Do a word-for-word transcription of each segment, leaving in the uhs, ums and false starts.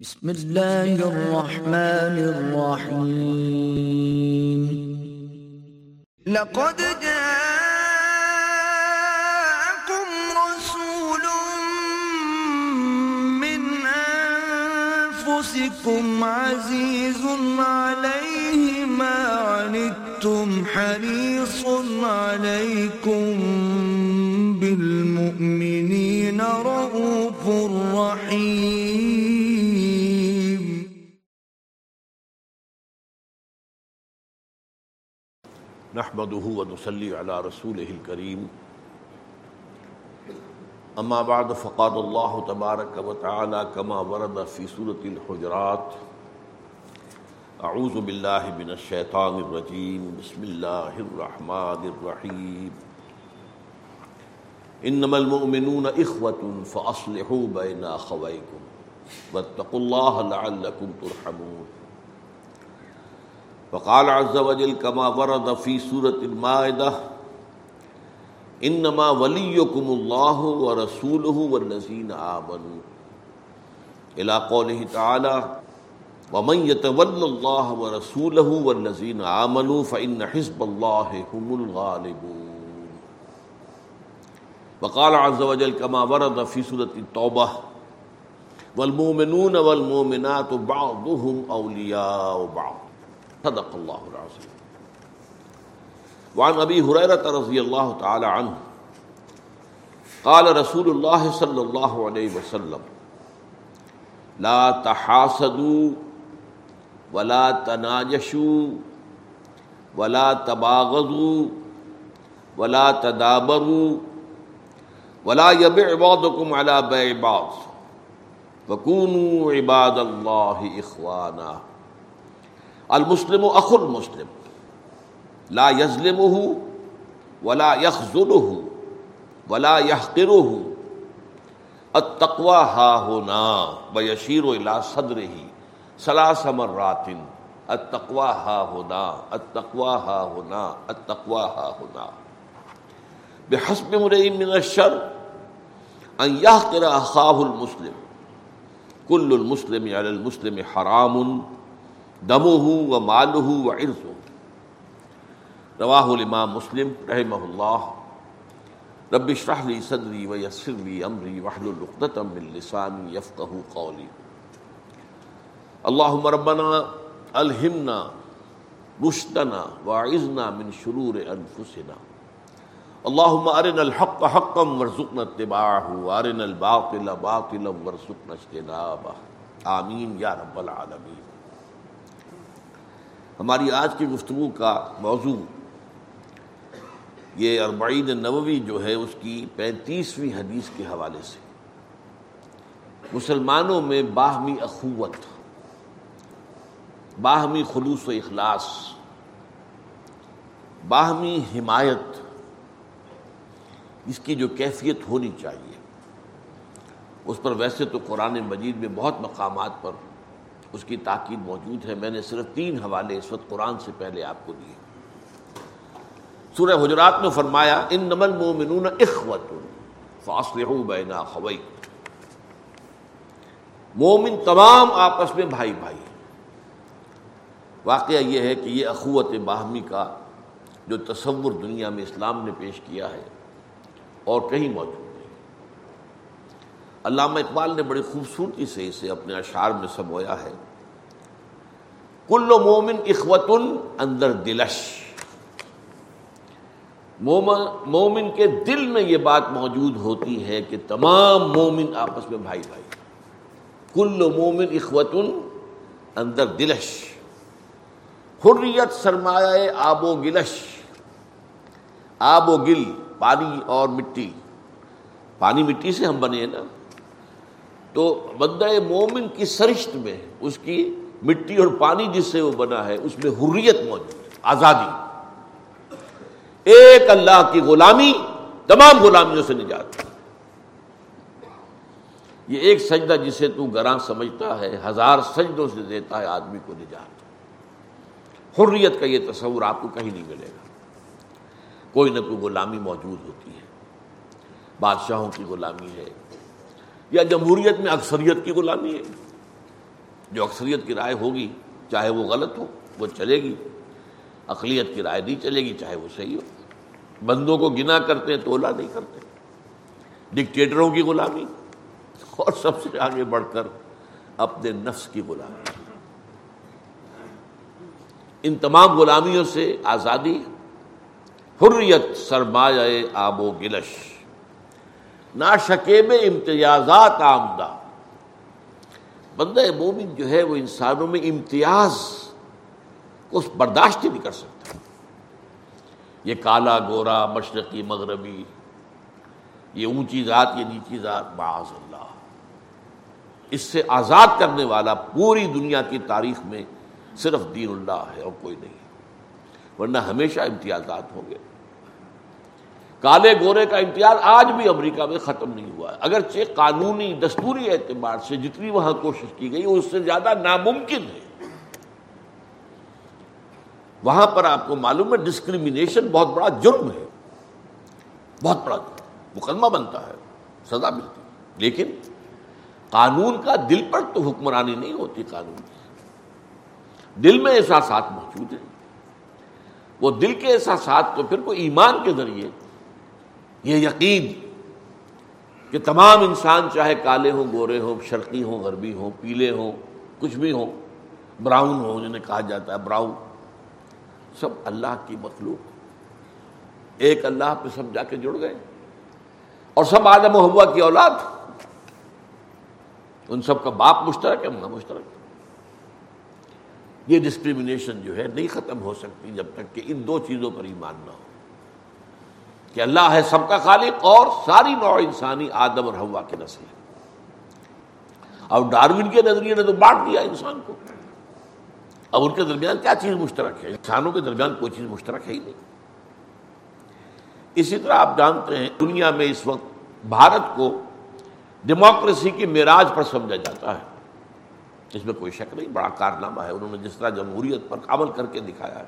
بسم اللہ الرحمن الرحیم لقد جاءكم رسول من انفسكم عزیز علیہ ما عنتم حریص علیکم بالمؤمنین رؤوف رحیم. نحمده ونصلي على رسوله الكريم اما بعد فقال الله تبارك وتعالى كما ورد في سورة الحجرات اعوذ بالله من الشيطان الرجيم بسم الله الرحمن الرحيم انما المؤمنون اخوة فاصلحوا بين اخويكم واتقوا الله لعلكم ترحمون. وقال عز وجل كما ورد في سورة المائدة انما وليكم الله ورسوله والذين آمنوا الى قوله تعالى ومن يتول الله ورسوله والذين آمنوا فان حزب الله هم الغالبون. وقال عز وجل كما ورد في سورة التوبة والمؤمنون والمؤمنات بعضهم اولياء بعض صدق اللہ العظیم. وعن ابی ہریرہ رضی اللہ تعالی عنہ قال رسول اللہ صلی اللہ علیہ وسلم لا تحاسدوا ولا تناجشوا ولا تباغضوا ولا تدابروا ولا یبع بعضکم علی بیع بعض وکونوا عباد اللہ اخوانا المسلم اخو المسلم لا یظلمہ ولا یخذلہ ولا یحقرہ التقوی ہاہنا ویشیر الی صدرہ ثلاث مرات التقوی ہاہنا التقوی ہاہنا التقوی ہاہنا بحسب امرئ من الشر ان یحقر اخاہ المسلم کل المسلم علی المسلم حرام دمہ و مالہ و عرضہ. رواہ الامام مسلم رحمہ اللہ. رب اشرح لی صدری و یسر لی امری واحلل عقدۃ من لسانی یفقہوا قولی. اللہم ربنا الہمنا رشدنا واعذنا من شرور انفسنا. اللہم ارنا الحق حقا وارزقنا اتباعہ وارنا الباطل باطلا وارزقنا اجتنابہ. آمین یا رب العالمین. ہماری آج کی گفتگو کا موضوع یہ اربعین نووی جو ہے اس کی پینتیسویں حدیث کے حوالے سے مسلمانوں میں باہمی اخوت، باہمی خلوص و اخلاص، باہمی حمایت، اس کی جو کیفیت ہونی چاہیے اس پر ویسے تو قرآن مجید میں بہت مقامات پر اس کی تاکید موجود ہے. میں نے صرف تین حوالے اس وقت قرآن سے پہلے آپ کو دیے. سورہ حجرات میں فرمایا انما المؤمنون اخوۃ فاصلحوا بین اخویکم، مومن تمام آپس میں بھائی بھائی. واقعہ یہ ہے کہ یہ اخوت باہمی کا جو تصور دنیا میں اسلام نے پیش کیا ہے اور کہیں موجود. علامہ اقبال نے بڑی خوبصورتی سے اسے اپنے اشعار میں سمویا ہے. کل مومن اخوتن اندر دلش، مومن کے دل میں یہ بات موجود ہوتی ہے کہ تمام مومن آپس میں بھائی بھائی. کل مومن اخوتن اندر دلش، حریت سرمایہ آب و گلش. آب و گل پانی اور مٹی، پانی مٹی سے ہم بنے ہیں نا، تو بندہ مومن کی سرشت میں اس کی مٹی اور پانی جس سے وہ بنا ہے اس میں حریت موجود ہے، آزادی، ایک اللہ کی غلامی، تمام غلامیوں سے نجات. یہ ایک سجدہ جسے تو گراں سمجھتا ہے ہزار سجدوں سے دیتا ہے آدمی کو نجات. حریت کا یہ تصور آپ کو کہیں نہیں ملے گا. کوئی نہ کوئی غلامی موجود ہوتی ہے، بادشاہوں کی غلامی ہے یا جمہوریت میں اکثریت کی غلامی ہے جو اکثریت کی رائے ہوگی چاہے وہ غلط ہو وہ چلے گی، اقلیت کی رائے نہیں چلے گی چاہے وہ صحیح ہو۔ بندوں کو گنا کرتے تولا نہیں کرتے، ڈکٹیٹروں کی غلامی اور سب سے آگے بڑھ کر اپنے نفس کی غلامی۔ ان تمام غلامیوں سے آزادی، حریت سرمایہ آب و گلش، ناشکیب امتیازات آمدہ۔ بندہ مومن جو ہے وہ انسانوں میں امتیاز کو اس برداشت ہی نہیں کر سکتا۔ یہ کالا گورا، مشرقی مغربی، یہ اونچی ذات، یہ نیچی ذات، معاذ اللہ۔ اس سے آزاد کرنے والا پوری دنیا کی تاریخ میں صرف دین اللہ ہے اور کوئی نہیں، ورنہ ہمیشہ امتیازات ہوں گے۔ کالے گورے کا امتیاز آج بھی امریکہ میں ختم نہیں ہوا ہے، اگرچہ قانونی دستوری اعتبار سے جتنی وہاں کوشش کی گئی اس سے زیادہ ناممکن ہے۔ وہاں پر آپ کو معلوم ہے ڈسکریمنیشن بہت بڑا جرم ہے، بہت بڑا جرم، مقدمہ بنتا ہے، سزا ملتی ہے، لیکن قانون کا دل پر تو حکمرانی نہیں ہوتی، قانون کی دل میں احساسات موجود ہیں۔ وہ دل کے احساسات تو پھر کوئی ایمان کے ذریعے، یہ یقین کہ تمام انسان چاہے کالے ہوں، گورے ہوں، شرقی ہوں، غربی ہوں، پیلے ہوں، کچھ بھی ہوں، براؤن ہوں جنہیں کہا جاتا ہے براؤن، سب اللہ کی مخلوق، ایک اللہ پہ سب جا کے جڑ گئے اور سب آدم و حوا کی اولاد، ان سب کا باپ مشترک ہے، ماں مشترک ہے۔ یہ ڈسکریمنیشن جو ہے نہیں ختم ہو سکتی جب تک کہ ان دو چیزوں پر ایمان نہ ہو کہ اللہ ہے سب کا خالق اور ساری نوع انسانی آدم اور حوا کی نسل ہے۔ اور ڈاروین کے نظریے نے تو بانٹ دیا انسان کو، اب ان کے درمیان کیا چیز مشترک ہے؟ انسانوں کے درمیان کوئی چیز مشترک ہے ہی نہیں۔ اسی طرح آپ جانتے ہیں دنیا میں اس وقت بھارت کو ڈیموکریسی کی معراج پر سمجھا جاتا ہے، اس میں کوئی شک نہیں، بڑا کارنامہ ہے انہوں نے جس طرح جمہوریت پر عمل کر کے دکھایا ہے،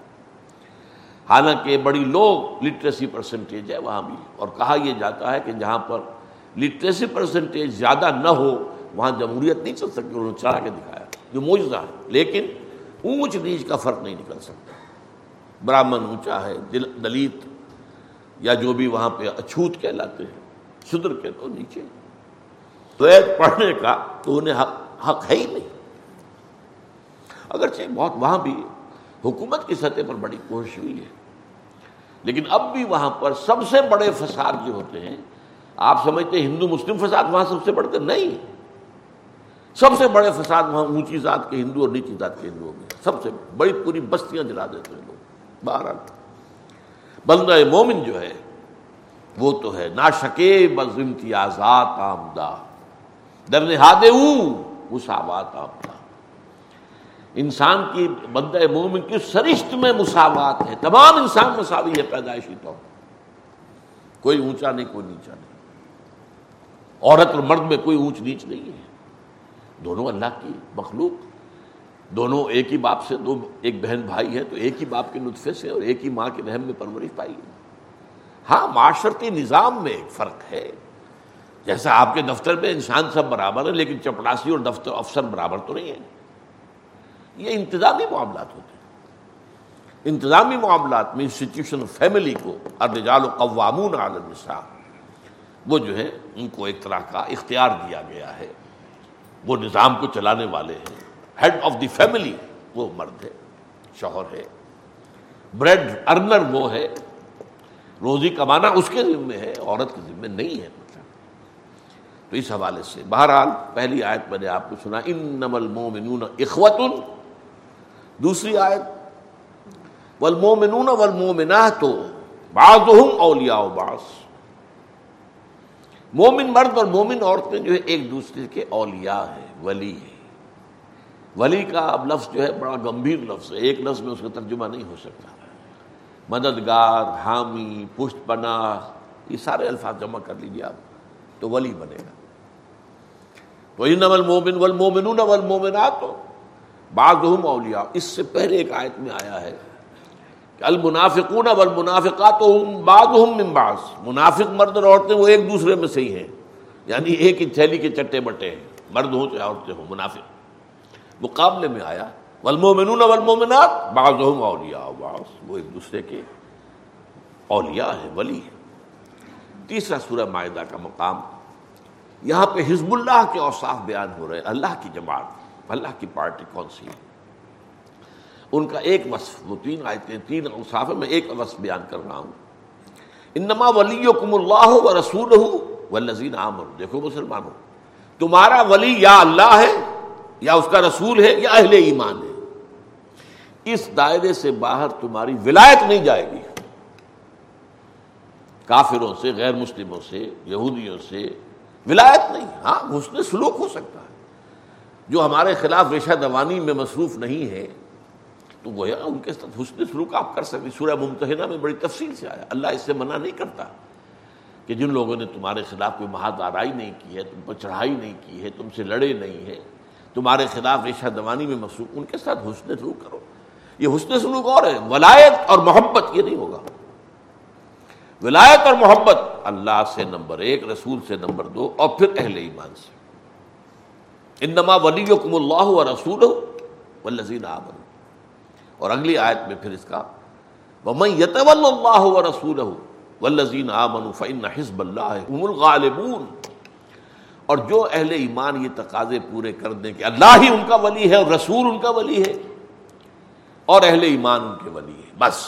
حالانکہ بڑی لو لٹریسی پرسنٹیج ہے وہاں بھی، اور کہا یہ جاتا ہے کہ جہاں پر لٹریسی پرسنٹیج زیادہ نہ ہو وہاں جمہوریت نہیں چل سکتی، انہوں نے چلا کے دکھایا جو معجزہ ہے۔ لیکن اونچ نیچ کا فرق نہیں نکل سکتا، براہمن اونچا ہے، دل دلیت یا جو بھی وہاں پہ اچھوت کہلاتے ہیں، شدر کے تو نیچے، دویت پڑھنے کا تو انہیں حق حق ہے ہی نہیں۔ اگرچہ بہت وہاں بھی حکومت کی سطح پر بڑی کوشش ہوئی ہے، لیکن اب بھی وہاں پر سب سے بڑے فساد جو ہوتے ہیں، آپ سمجھتے ہیں ہندو مسلم فساد وہاں سب سے بڑھ کر نہیں، سب سے بڑے فساد وہاں اونچی ذات کے ہندو اور نیچی ذات کے ہندوؤں میں، سب سے بڑی پوری بستیاں جلا دیتے ہیں لوگ۔ بہرحال بندہ مومن جو ہے وہ تو ہے ناشکیب از امتیازات آمدہ، در نہاد اون مساوات آمدہ۔ انسان کی، بندہ مومن کی سرشت میں مساوات ہے، تمام انسان مساوی ہے پیدائشی طور، کوئی اونچا نہیں کوئی نیچا نہیں، عورت اور مرد میں کوئی اونچ نیچ نہیں ہے، دونوں اللہ کی مخلوق، دونوں ایک ہی باپ سے، دو ایک بہن بھائی ہے تو ایک ہی باپ کے نطفے سے اور ایک ہی ماں کے رحم میں پرورش پائی ہے۔ ہاں معاشرتی نظام میں ایک فرق ہے، جیسا آپ کے دفتر میں انسان سب برابر ہے لیکن چپڑاسی اور دفتر افسر برابر تو نہیں ہے، یہ انتظامی معاملات ہوتے ہیں۔ انتظامی معاملات میں انسٹیٹیوشن فیملی کو، الرجال قوامون علی النساء، وہ جو ہے ان کو ایک طرح کا اختیار دیا گیا ہے، وہ نظام کو چلانے والے ہیں۔ ہیڈ آف دی فیملی وہ مرد ہے، شوہر ہے، بریڈ ارنر وہ ہے، روزی کمانا اس کے ذمہ ہے، عورت کے ذمہ نہیں ہے۔ تو اس حوالے سے بہرحال پہلی آیت میں نے آپ کو سنا انما المؤمنون اخوۃ، دوسری آیت والمؤمنون والمؤمنات بعضهم اولیاء بعض، مومن مرد اور مومن عورتیں جو ہے ایک دوسرے کے اولیاء ہیں، ولی ہیں۔ ولی کا اب لفظ جو ہے بڑا گمبھیر لفظ ہے، ایک لفظ میں اس کا ترجمہ نہیں ہو سکتا، مددگار، حامی، پشت پناہ، یہ سارے الفاظ جمع کر لیجیے آپ تو ولی بنے گا۔ تو انما المؤمن والمؤمنون والمؤمنات بعضهم اولیاء۔ اس سے پہلے ایک آیت میں آیا ہے کہ المنافقون والمنافقات هم بعضهم من بعض، منافق مرد اور عورتیں وہ ایک دوسرے میں سے ہی ہیں، یعنی ایک ہی تھیلی کے چٹے بٹے ہیں، مرد ہوں چاہے عورتیں ہوں منافق۔ مقابلے میں آیا. والمؤمنون والمؤمنات بعضهم اولیاء بعض، وہ ایک دوسرے کے اولیاء ہیں، ولی ہیں. تیسرا سورہ مائدہ کا مقام، یہاں پہ حزب اللہ کے اوصاف بیان ہو رہے ہیں. اللہ کی جماعت، اللہ کی پارٹی کون سی ہے، ان کا ایک وصف. وہ تین آیتیں، تین اوصاف ہیں، میں ایک وصف بیان کر رہا ہوں. انما ولیکم اللہ ورسولہ والذین آمنوا. دیکھو مسلمانوں، تمہارا ولی یا اللہ ہے یا اس کا رسول ہے یا اہل ایمان ہے. اس دائرے سے باہر تمہاری ولایت نہیں جائے گی. کافروں سے، غیر مسلموں سے، یہودیوں سے ولایت نہیں. ہاں حسن سلوک ہو سکتا ہے، جو ہمارے خلاف ریشہ دوانی میں مصروف نہیں ہے تو گویا ان کے ساتھ حسن سلوک آپ کر سکتے. سورہ ممتحنہ میں بڑی تفصیل سے آیا، اللہ اس سے منع نہیں کرتا کہ جن لوگوں نے تمہارے خلاف کوئی مہاد آرائی نہیں کی ہے، تم پر چڑھائی نہیں کی ہے، تم سے لڑے نہیں ہے، تمہارے خلاف ریشہ دوانی میں مصروف، ان کے ساتھ حسن سلوک کرو. یہ حسن سلوک اور ہے، ولایت اور محبت یہ نہیں ہوگا. ولایت اور محبت اللہ سے نمبر ایک، رسول سے نمبر دو، اور پھر اہل ایمان سے. انما ولیکم اللہ ورسولہ والذین آمنوا. اور اگلی آیت میں پھر اس کا وَمَنْ يَتَوَلَّ اللَّهَ وَرَسُولَهُ وَالَّذِينَ آمَنُوا فَإِنَّ حِزْبَ اللَّهِ هُمُ الْغَالِبُونَ. اور جو اہل ایمان یہ تقاضے پورے کر دیں کہ اللہ ہی ان کا ولی ہے اور رسول ان کا ولی ہے اور اہل ایمان ان کے ولی ہے، بس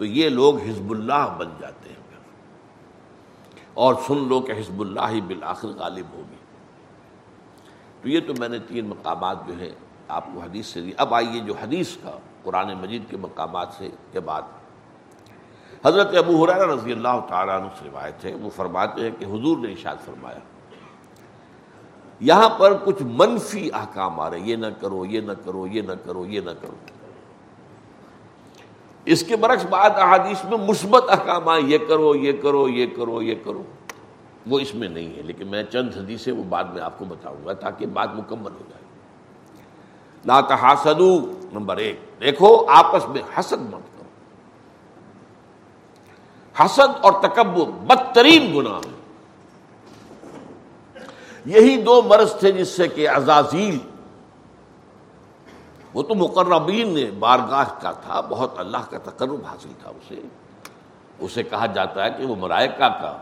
تو یہ لوگ حزب اللہ بن جاتے ہیں. اور سن لو کہ حزب اللہ ہی بالآخر غالب ہوگی. تو یہ تو میں نے تین مقامات جو ہیں آپ کو حدیث سے دی. اب آئیے جو حدیث کا، قرآن مجید کے مقامات سے یہ بات. حضرت ابو ہریرہ رضی اللہ تعالیٰ عنہ سے روایت ہے، وہ فرماتے ہیں کہ حضور نے ارشاد فرمایا. یہاں پر کچھ منفی احکام آ رہے، یہ نہ کرو، یہ نہ کرو، یہ نہ کرو، یہ نہ کرو. اس کے برعکس بعد احادیث میں مثبت احکام آئے، یہ کرو یہ کرو یہ کرو یہ کرو. وہ اس میں نہیں ہے، لیکن میں چند حدیثیں وہ بعد میں آپ کو بتاؤں گا تاکہ بات مکمل ہو جائے. لا تحاسدو، نمبر ایک. دیکھو آپس میں حسد مت کرو. حسد اور تکبر بدترین گناہ ہے. یہی دو مرض تھے جس سے کہ عزازیل، وہ تو مقربین نے بارگاہ کا تھا، بہت اللہ کا تقرب حاصل تھا اسے، اسے کہا جاتا ہے کہ وہ ملائکہ کا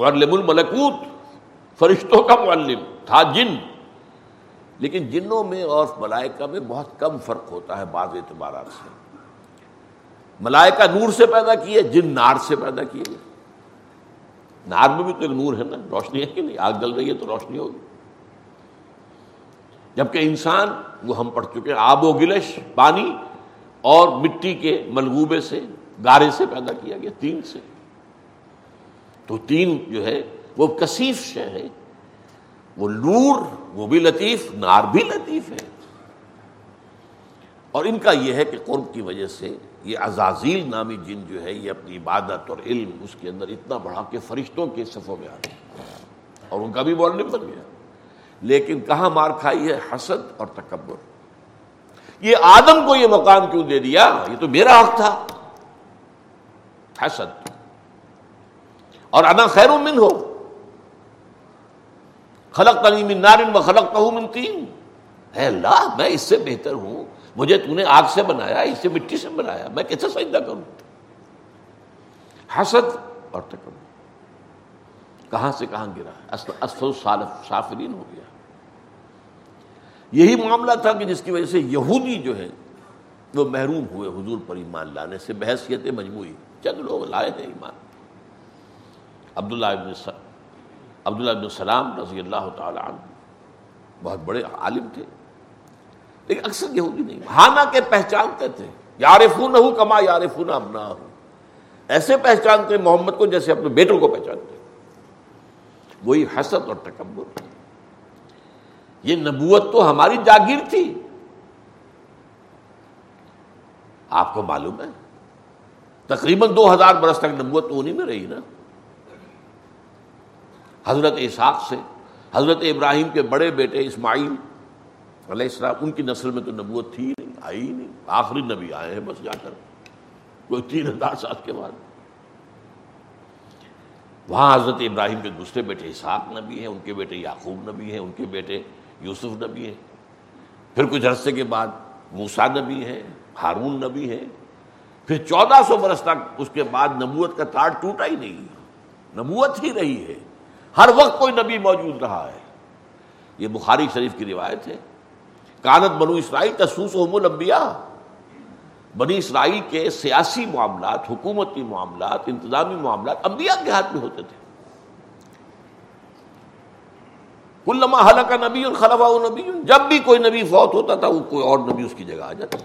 معلم الملکوت، فرشتوں کا معلم تھا، جن. لیکن جنوں میں اور ملائکہ میں بہت کم فرق ہوتا ہے بعض اعتبارات سے. ملائکہ نور سے پیدا کیے، جن نار سے پیدا کیے. نار میں بھی تو ایک نور ہے نا، روشنی ہے کہ نہیں، آگ جل رہی ہے تو روشنی ہوگی. جبکہ انسان، وہ ہم پڑھ چکے، آب و گلش، پانی اور مٹی کے ملغوبے سے، گارے سے پیدا کیا گیا، تین سے. تو تین جو ہے وہ کثیف شے ہے. وہ نور وہ بھی لطیف، نار بھی لطیف ہے. اور ان کا یہ ہے کہ قرب کی وجہ سے یہ عزازیل نامی جن جو ہے، یہ اپنی عبادت اور علم اس کے اندر اتنا بڑھا کہ فرشتوں کے صفوں میں آ گئے اور ان کا بھی معلم بن گیا. لیکن کہاں مار کھائی ہے؟ حسد اور تکبر. یہ آدم کو یہ مقام کیوں دے دیا؟ یہ تو میرا حق تھا. حسد اور انا خیر منہ، ہو خلقتنی من نار وخلقتہ من طین. اے اللہ، میں اس سے بہتر ہوں، مجھے تو نے آگ سے بنایا، اس سے مٹی سے بنایا، میں کیسے سجدہ کروں؟ حسد اور تکبر کہاں سے کہاں گرا ہے، اسفل سافلین ہو گیا. یہی معاملہ تھا کہ جس کی وجہ سے یہودی جو ہے وہ محروم ہوئے حضور پر ایمان لانے سے، بحیثیت مجموعی. چند لوگ لائے تھے ایمان، عبداللہ ابن سعد، عبداللہ بن سلام رضی اللہ تعالی عنہ، بہت بڑے عالم تھے، لیکن اکثر یہودی نہیں. ہانا کے پہچانتے تھے، یعرفونہ کما یعرفون ابناہ، ایسے پہچانتے محمد کو جیسے اپنے بیٹوں کو پہچانتے. وہی حسد اور تکبر. یہ نبوت تو ہماری جاگیر تھی، آپ کو معلوم ہے، تقریباً دو ہزار برس تک نبوت تو انہی میں رہی نا. حضرت اسحاق سے حضرت ابراہیم کے بڑے بیٹے اسماعیل علیہ السلام، ان کی نسل میں تو نبوت تھی نہیں، آئی نہیں، آخری نبی آئے ہیں بس جا کر کوئی تین ہزار سال کے بعد. وہاں حضرت ابراہیم کے دوسرے بیٹے اسحاق نبی ہیں، ان کے بیٹے یعقوب نبی ہیں، ان کے بیٹے یوسف نبی ہیں. پھر کچھ عرصے کے بعد موسیٰ نبی ہیں، ہارون نبی ہیں، پھر چودہ سو برس تک اس کے بعد نبوت کا تار ٹوٹا ہی نہیں، نبوت ہی رہی ہے، ہر وقت کوئی نبی موجود رہا ہے. یہ بخاری شریف کی روایت ہے. کانت بنو اسرائیل تسوسہم الانبیاء، بنی اسرائیل کے سیاسی معاملات، حکومتی معاملات، انتظامی معاملات انبیاء کے ہاتھ میں ہوتے تھے. کلما ہلک نبی خلفہ نبی، جب بھی کوئی نبی فوت ہوتا تھا وہ کوئی اور نبی اس کی جگہ آ جاتا.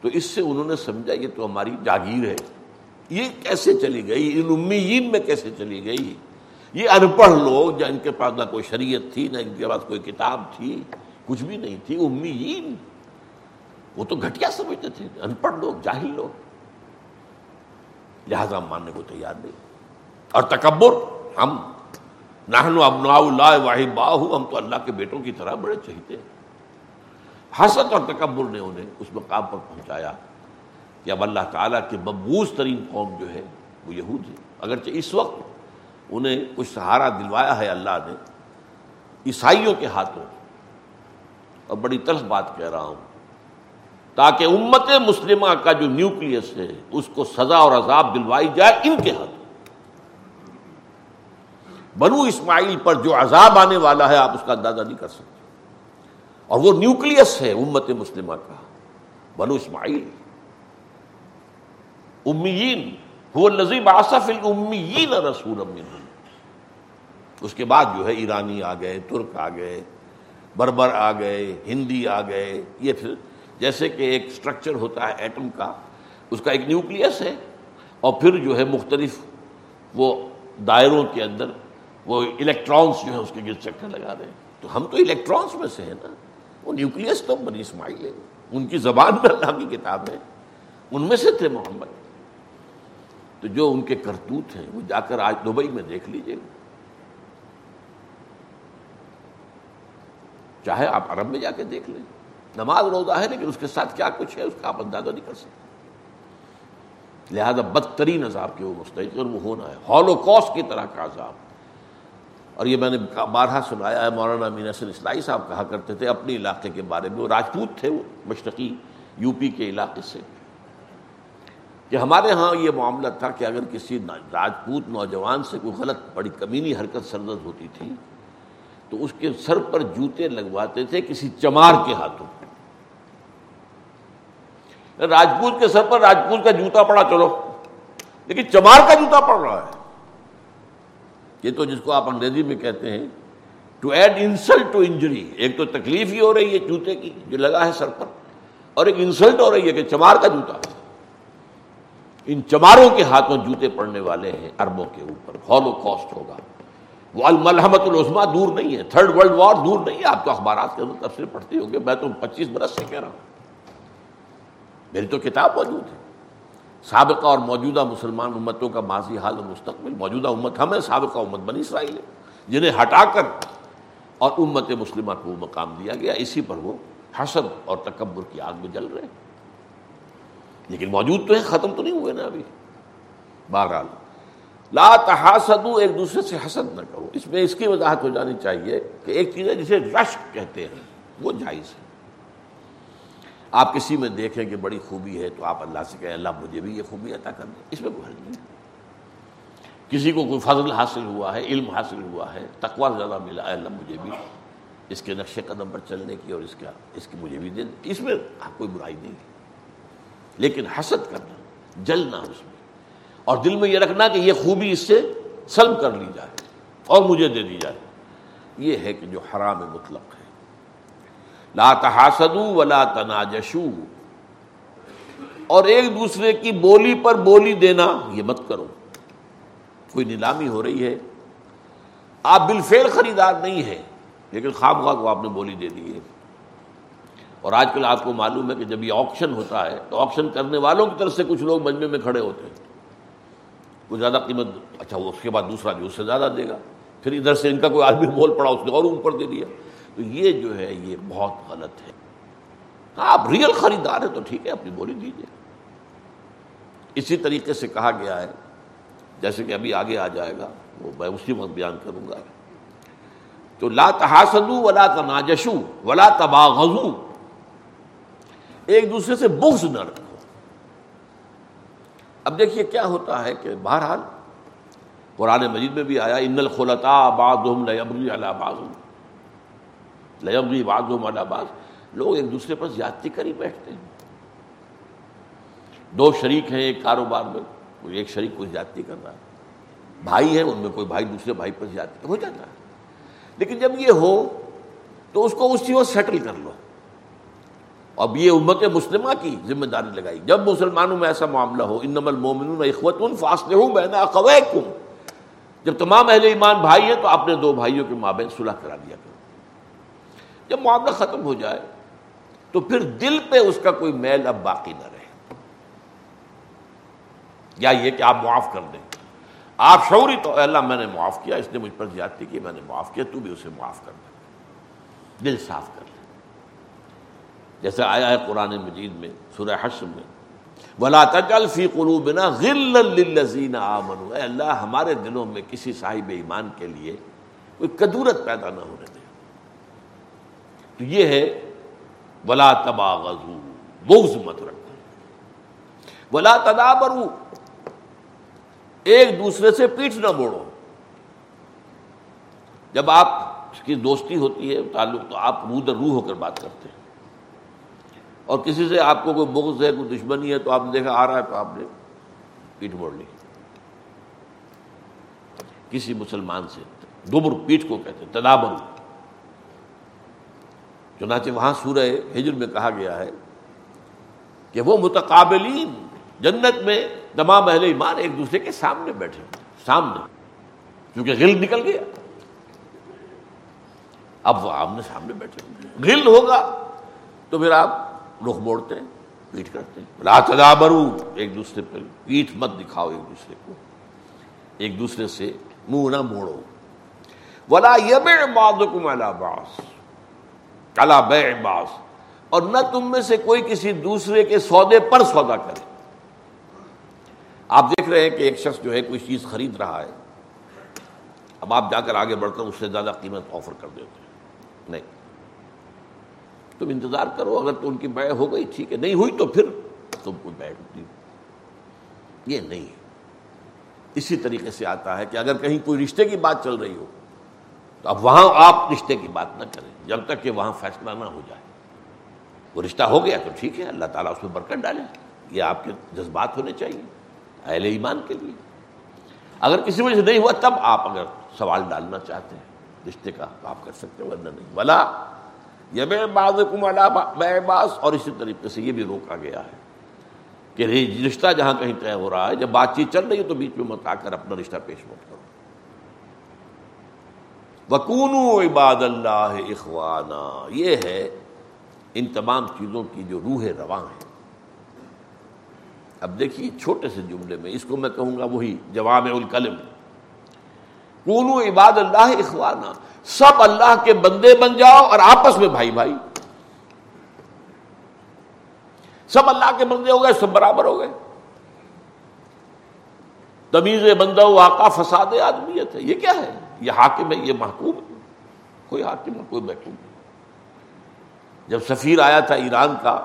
تو اس سے انہوں نے سمجھا یہ تو ہماری جاگیر ہے. یہ کیسے چلی گئی ان امیین میں، کیسے چلی گئی؟ یہ ان پڑھ لوگ، جن کے پاس نہ کوئی شریعت تھی، نہ ان کے پاس کوئی کتاب تھی، کچھ بھی نہیں تھی. امیین وہ تو گھٹیا سمجھتے تھے، ان پڑھ لوگ، جاہل لوگ، لہذا ماننے کو تیار نہیں. اور تکبر، ہم نحن ابناء اللہ واحباہ، ہم تو اللہ کے بیٹوں کی طرح بڑے چہیتے ہیں. حسد اور تکبر نے انہیں اس مقام پر پہنچایا کہ اب اللہ تعالیٰ کے مبغوض ترین قوم جو ہے وہ یہود ہے. اگرچہ اس وقت انہیں کچھ سہارا دلوایا ہے اللہ نے عیسائیوں کے ہاتھوں، اور بڑی تلخ بات کہہ رہا ہوں، تاکہ امت مسلمہ کا جو نیوکلیس ہے اس کو سزا اور عذاب دلوائی جائے ان کے ہاتھوں. بنو اسماعیل پر جو عذاب آنے والا ہے آپ اس کا اندازہ نہیں کر سکتے، اور وہ نیوکلیس ہے امت مسلمہ کا، بنو اسماعیل. امیین، وہ الذی بعث فی الامیین رسولا منھم. اس کے بعد جو ہے ایرانی آ گئے، ترک آ گئے، بربر آ گئے، ہندی آ گئے. یہ پھر جیسے کہ ایک سٹرکچر ہوتا ہے ایٹم کا، اس کا ایک نیوکلیس ہے، اور پھر جو ہے مختلف وہ دائروں کے اندر وہ الیکٹرانس جو ہے اس کے گرد چکر لگا رہے ہیں. تو ہم تو الیکٹرانس میں سے ہیں نا، وہ نیوکلیس تو بنی اسماعیل ہے، ان کی زبان میں اللہ کی کتاب ہے، ان میں سے تھے محمد. تو جو ان کے کرتوت ہیں وہ جا کر آج دبئی میں دیکھ لیجئے، چاہے آپ عرب میں جا کے دیکھ لیں. نماز روزہ ہے لیکن اس کے ساتھ کیا کچھ ہے اس کا آپ اندازہ نہیں کر سکتے. لہذا بدترین عذاب کے وہ مستحق وہ ہونا ہے، ہولوکاسٹ کی طرح کا عذاب. اور یہ میں نے بارہا سنایا ہے، مولانا امین حسن اصلاحی صاحب کہا کرتے تھے اپنے علاقے کے بارے میں، وہ راجپوت تھے، وہ مشرقی یو پی کے علاقے سے، کہ ہمارے ہاں یہ معاملہ تھا کہ اگر کسی راجپوت نوجوان سے کوئی غلط بڑی کمینی حرکت سرزد ہوتی تھی تو اس کے سر پر جوتے لگواتے تھے کسی چمار کے ہاتھوں. راجپوت کے سر پر راجپوت کا جوتا پڑا، چلو، لیکن چمار کا جوتا پڑ رہا ہے. یہ تو جس کو آپ انگریزی میں کہتے ہیں to add insult to injury. ایک تو تکلیف ہی ہو رہی ہے جوتے کی جو لگا ہے سر پر، اور ایک انسلٹ ہو رہی ہے کہ چمار کا جوتا. ان چماروں کے ہاتھوں جوتے پڑنے والے ہیں اربوں کے اوپر، ہولوکاسٹ ہوگا. وہ الملحمت العظما دور نہیں ہے، تھرڈ ورلڈ وار دور نہیں ہے. آپ تو اخبارات کے اندر تفسیر پڑھتے ہوں گے، میں تو پچیس برس سے کہہ رہا ہوں، میری تو کتاب موجود ہے. سابقہ اور موجودہ مسلمان امتوں کا ماضی، حال اور مستقبل. موجودہ امت ہم ہے، سابقہ امت بنی اسرائیل ہے، جنہیں ہٹا کر اور امت مسلمہ کو مقام دیا گیا. اسی پر وہ حسد اور تکبر کی آگ میں جل رہے ہیں، لیکن موجود تو ہیں، ختم تو نہیں ہوئے نا ابھی. بہرحال لا تحاسدوا، ایک دوسرے سے حسد نہ کرو. اس میں اس کی وضاحت ہو جانی چاہیے کہ ایک چیز ہے جسے رشک کہتے ہیں، وہ جائز ہے. آپ کسی میں دیکھیں کہ بڑی خوبی ہے تو آپ اللہ سے کہیں اللہ مجھے بھی یہ خوبی عطا کر دے، اس میں کوئی حرج نہیں. کسی کو کوئی فضل حاصل ہوا ہے، علم حاصل ہوا ہے، تقویٰ زیادہ ملا ہے، اللہ مجھے بھی اس کے نقش قدم پر چلنے کی اور اس کا اس کی مجھے بھی دے، اس میں کوئی برائی نہیں ہے. لیکن حسد کرنا، جلنا اس میں، اور دل میں یہ رکھنا کہ یہ خوبی اس سے سلب کر لی جائے اور مجھے دے دی جائے، یہ ہے کہ جو حرام مطلق ہے. لا تحاسدوا ولا تناجشوا، اور ایک دوسرے کی بولی پر بولی دینا یہ مت کرو. کوئی نیلامی ہو رہی ہے، آپ بالفعل خریدار نہیں ہیں لیکن خام خواہ کو آپ نے بولی دے دی ہے. اور آج کل آپ کو معلوم ہے کہ جب یہ آکشن ہوتا ہے تو آکشن کرنے والوں کی طرف سے کچھ لوگ مجمع میں کھڑے ہوتے ہیں، وہ زیادہ قیمت، اچھا وہ اس کے بعد دوسرا جو اس سے زیادہ دے گا، پھر ادھر سے ان کا کوئی آدمی بول پڑا، اس نے اور اوپر دے دیا. تو یہ جو ہے یہ بہت غلط ہے. آپ ریئل خریدار ہیں تو ٹھیک ہے، اپنی بولی دیجیے. اسی طریقے سے کہا گیا ہے، جیسے کہ ابھی آگے آ جائے گا وہ میں اسی وقت بیان کروں گا، تو لا تحاسدوا ولا تناجشوا ولا تباغضوا، ایک دوسرے سے بغض نہ رکھو. اب دیکھیے کیا ہوتا ہے کہ بہرحال قرآن مجید میں بھی آیا ان الخلطاء بعضهم لیبغی علی بعض لیبغی بعضهم علی بعض، لوگ ایک دوسرے پر زیادتی کر ہی بیٹھتے ہیں. دو شریک ہیں ایک کاروبار میں، کوئی ایک شریک کوئی زیادتی کر رہا ہے، بھائی ہیں ان میں کوئی بھائی دوسرے بھائی پر زیادتی ہو جاتا ہے. لیکن جب یہ ہو تو اس کو اسی وقت سیٹل کر لو. اب یہ امت مسلمہ کی ذمہ داری لگائی جب مسلمانوں میں ایسا معاملہ ہو، انما المؤمنون اخوۃ فاصلحوا بین اخویکم، جب تمام اہل ایمان بھائی ہیں تو اپنے دو بھائیوں کے مابین صلح کرا دیا کرو. جب معاملہ ختم ہو جائے تو پھر دل پہ اس کا کوئی میل اب باقی نہ رہے، یا یہ کہ آپ معاف کر دیں، آپ شعوری تو اللہ میں نے معاف کیا، اس نے مجھ پر زیادتی کی میں نے معاف کیا، تو بھی اسے معاف کر دے، دل صاف کر لے. جیسے آیا ہے قرآن مجید میں سورہ حشر میں وَلَا تَجْعَلْ فِي قُلُوبِنَا غِلًّا لِّلَّذِينَ آمَنُوا، اے اللہ ہمارے دلوں میں کسی صاحب ایمان کے لیے کوئی کدورت پیدا نہ ہونے دے. تو یہ ہے وَلَا تَبَاغَضُوا، بغض مت رکھو. وَلَا تَدَابَرُوا، ایک دوسرے سے پیٹھ نہ موڑو. جب آپ کی دوستی ہوتی ہے تعلق تو آپ منہ در رو ہو کر بات کرتے ہیں، اور کسی سے آپ کو کوئی بغض ہے کوئی دشمنی ہے تو آپ نے دیکھا آ رہا ہے تو آپ نے پیٹھ موڑ لی کسی مسلمان سے، دبر پیٹھ کو کہتے ہیں تدابر. چنانچہ وہاں سورہ ہجر میں کہا گیا ہے کہ وہ متقابلین جنت میں تمام اہل ایمان ایک دوسرے کے سامنے بیٹھے، سامنے، کیونکہ غل نکل گیا، اب وہ آمنے سامنے بیٹھے. غل ہوگا تو پھر آپ رخ موڑتے ہیں، پیٹھ کرتے ہیں. لا تدابروا، ایک دوسرے پر پیٹھ مت دکھاؤ، ایک دوسرے کو ایک دوسرے سے منہ نہ موڑو. ولا یبع بعضکم علی بعض علی بیع بعض، اور نہ تم میں سے کوئی کسی دوسرے کے سودے پر سودا کرے. آپ دیکھ رہے ہیں کہ ایک شخص جو ہے کوئی چیز خرید رہا ہے، اب آپ جا کر آگے بڑھ کر اس سے زیادہ قیمت آفر کر دیتے ہیں، نہیں، تم انتظار کرو، اگر تو ان کی بیع ہو گئی ٹھیک ہے، نہیں ہوئی تو پھر تم کو بیع دیتی. یہ نہیں ہے. اسی طریقے سے آتا ہے کہ اگر کہیں کوئی رشتے کی بات چل رہی ہو تو اب وہاں آپ رشتے کی بات نہ کریں جب تک کہ وہاں فیصلہ نہ ہو جائے. وہ رشتہ ہو گیا تو ٹھیک ہے، اللہ تعالیٰ اس میں برکت ڈالے، یہ آپ کے جذبات ہونے چاہیے اہل ایمان کے لیے. اگر کسی وجہ سے نہیں ہوا تب آپ اگر سوال ڈالنا چاہتے ہیں رشتے کا تو آپ کر سکتے ہیں، ورنہ نہیں. ولا یبع بعضکم علی بیع بعض، اور اسی طریقے سے یہ بھی روکا گیا ہے کہ رشتہ جہاں کہیں طے ہو رہا ہے، جب بات چیت چل رہی ہے تو بیچ میں مت آ کر اپنا رشتہ پیش مت کرو. وَكُونُوا عِبَادَ اللَّهِ إِخْوَانًا، یہ ہے ان تمام چیزوں کی جو روح رواں ہے. اب دیکھیے چھوٹے سے جملے میں اس کو میں کہوں گا وہی جوامع الکلم، کونوا عباد اللہ اخوانا، سب اللہ کے بندے بن جاؤ اور آپس میں بھائی بھائی. سب اللہ کے بندے ہو گئے، سب برابر ہو گئے. تمیز بندہ واقع فساد آدمیت ہے. یہ کیا ہے؟ یہ حاکم ہے، یہ محکوم ہے. کوئی حاکم ہے کوئی محکوم ہے. جب سفیر آیا تھا ایران کا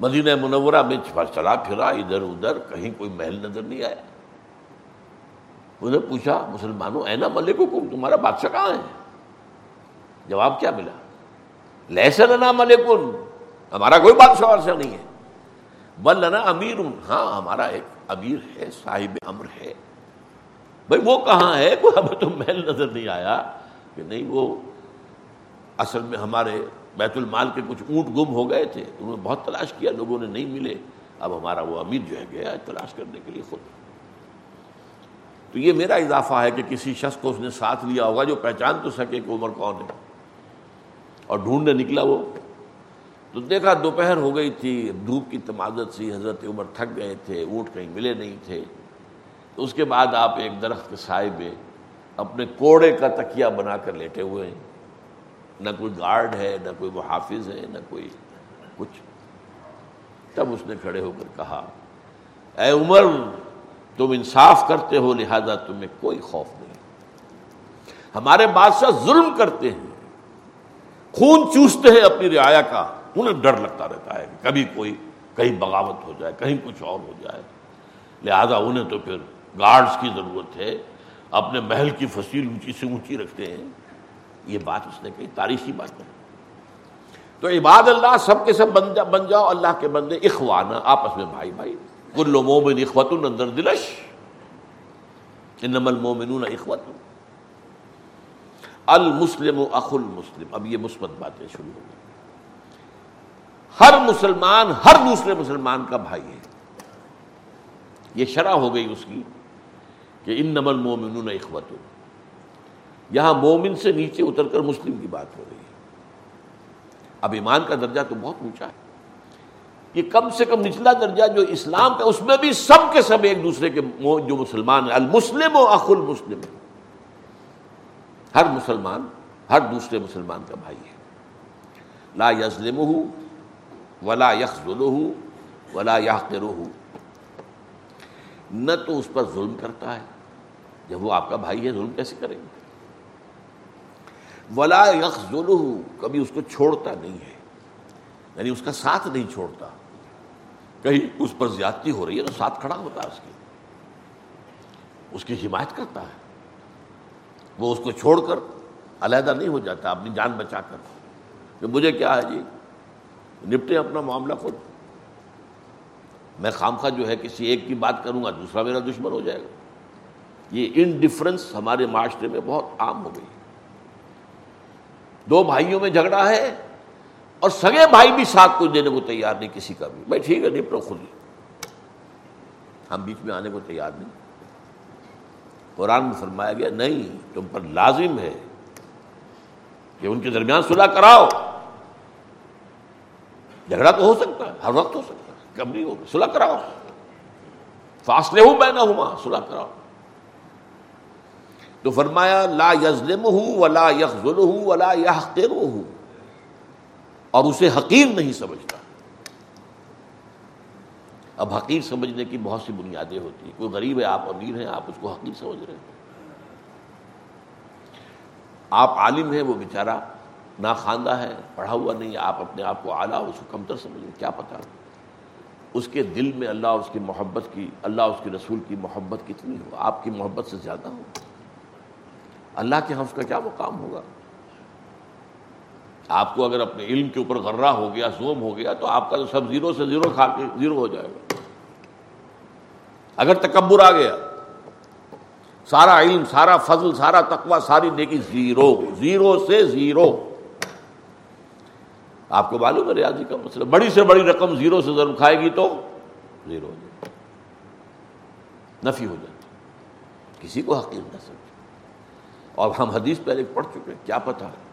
مدینہ منورہ میں، چلا پھرا ادھر ادھر، کہیں کوئی محل نظر نہیں آیا. انہوں نے پوچھا مسلمانوں اینا ملککم، تمہارا بادشاہ کہاں ہے؟ جواب کیا ملا؟ لیس لنا ملکن، ہمارا کوئی بادشاہ وادشاہ نہیں ہے. بل لنا امیرن، ہاں ہمارا ایک امیر ہے، صاحب امر ہے. بھائی وہ کہاں ہے؟ کوئی ہمیں تو محل نظر نہیں آیا. کہ نہیں، وہ اصل میں ہمارے بیت المال کے کچھ اونٹ گم ہو گئے تھے، انہوں نے بہت تلاش کیا، لوگوں نے نہیں ملے. اب ہمارا وہ امیر جو ہے گیا تلاش کرنے کے لیے خود. تو یہ میرا اضافہ ہے کہ کسی شخص کو اس نے ساتھ لیا ہوگا جو پہچان تو سکے کہ عمر کون ہے، اور ڈھونڈنے نکلا وہ تو دیکھا دوپہر ہو گئی تھی، دھوپ کی تمازت سی، حضرت عمر تھک گئے تھے، اونٹ کہیں ملے نہیں تھے. تو اس کے بعد آپ ایک درخت کے سائے میں اپنے کوڑے کا تکیہ بنا کر لیٹے ہوئے ہیں، نہ کوئی گارڈ ہے، نہ کوئی محافظ ہے، نہ کوئی کچھ. تب اس نے کھڑے ہو کر کہا اے عمر، تم انصاف کرتے ہو لہذا تمہیں کوئی خوف نہیں. ہمارے بادشاہ ظلم کرتے ہیں، خون چوستے ہیں اپنی رعایا کا، انہیں ڈر لگتا رہتا ہے کہ کبھی کوئی کہیں بغاوت ہو جائے، کہیں کچھ اور ہو جائے، لہذا انہیں تو پھر گارڈز کی ضرورت ہے، اپنے محل کی فصیل اونچی سے اونچی رکھتے ہیں۔ یہ بات اس نے کہی، تاریخی بات ہے۔ تو عباد اللہ، سب کے سب بن جاؤ بن جاؤ اللہ کے بندے، اخوانا، آپس میں بھائی بھائی، کل مومن اخوتن اندر دلش، انما المومنون اخوتن، المسلم اخو المسلم۔ اب یہ مثبت باتیں شروع ہو گئی، ہر مسلمان ہر دوسرے مسلمان کا بھائی ہے، یہ شرح ہو گئی اس کی کہ انما المومنون اخوتن۔ یہاں مومن سے نیچے اتر کر مسلم کی بات ہو رہی ہے۔ اب ایمان کا درجہ تو بہت اونچا ہے، یہ کم سے کم نچلا درجہ جو اسلام کا، اس میں بھی سب کے سب ایک دوسرے کے جو مسلمان ہیں، المسلم و اخو المسلم، ہر مسلمان ہر دوسرے مسلمان کا بھائی ہے۔ لا یظلمہ ولا یخذلہ ولا یحقرہ، نہ تو اس پر ظلم کرتا ہے، جب وہ آپ کا بھائی ہے ظلم کیسے کریں گے، ولا یخذلہ، کبھی اس کو چھوڑتا نہیں ہے، یعنی اس کا ساتھ نہیں چھوڑتا، کہیں اس پر زیادتی ہو رہی ہے تو ساتھ کھڑا ہوتا ہے، اس کی اس کی حمایت کرتا ہے، وہ اس کو چھوڑ کر علیحدہ نہیں ہو جاتا اپنی جان بچا کر کہ مجھے کیا ہے جی، نپٹے اپنا معاملہ خود، میں خام خواہ جو ہے کسی ایک کی بات کروں گا دوسرا میرا دشمن ہو جائے گا۔ یہ انڈیفرنس ہمارے معاشرے میں بہت عام ہو گئی ہے۔ دو بھائیوں میں جھگڑا ہے اور سگے بھائی بھی ساتھ کوئی دینے کو تیار نہیں، کسی کا بھی، بھائی ٹھیک ہے نپٹو خود، ہم بیچ میں آنے کو تیار نہیں۔ قرآن میں فرمایا گیا نہیں، تم پر لازم ہے کہ ان کے درمیان صلح کراؤ، جھگڑا تو ہو سکتا ہے، ہر وقت ہو سکتا ہے، کب نہیں ہوگا، صلح کراؤ، فاصلے ہو بہنا ہوا، صلح کراؤ۔ تو فرمایا لا یظلمہ ولا یخذلہ ولا یحقرہ، اور اسے حقیر نہیں سمجھتا۔ اب حقیر سمجھنے کی بہت سی بنیادیں ہوتی ہیں، کوئی غریب ہے آپ امیر ہیں، آپ اس کو حقیر سمجھ رہے ہیں، آپ عالم ہیں وہ بیچارہ ناخواندہ ہے پڑھا ہوا نہیں، آپ اپنے آپ کو اعلیٰ اس کو کمتر سمجھ رہے ہیں، کیا پتہ اس کے دل میں اللہ اور اس کی محبت کی، اللہ اور اس کے رسول کی محبت کتنی ہو، آپ کی محبت سے زیادہ ہو، اللہ کے ہاں اس کا کیا مقام ہوگا۔ آپ کو اگر اپنے علم کے اوپر غرہ ہو گیا، زوم ہو گیا، تو آپ کا تو سب زیرو سے زیرو کھا کے زیرو ہو جائے گا۔ اگر تکبر آ گیا، سارا علم، سارا فضل، سارا تقوی، ساری نیکی زیرو، زیرو سے زیرو۔ آپ کو معلوم ہے ریاضی کا مسئلہ، بڑی سے بڑی رقم زیرو سے ضرور کھائے گی تو زیرو ہو جائے گی، نفی ہو جاتی، کسی کو حقیر نہ سمجھے۔ اور ہم حدیث پہلے پڑھ چکے ہیں، کیا پتہ ہے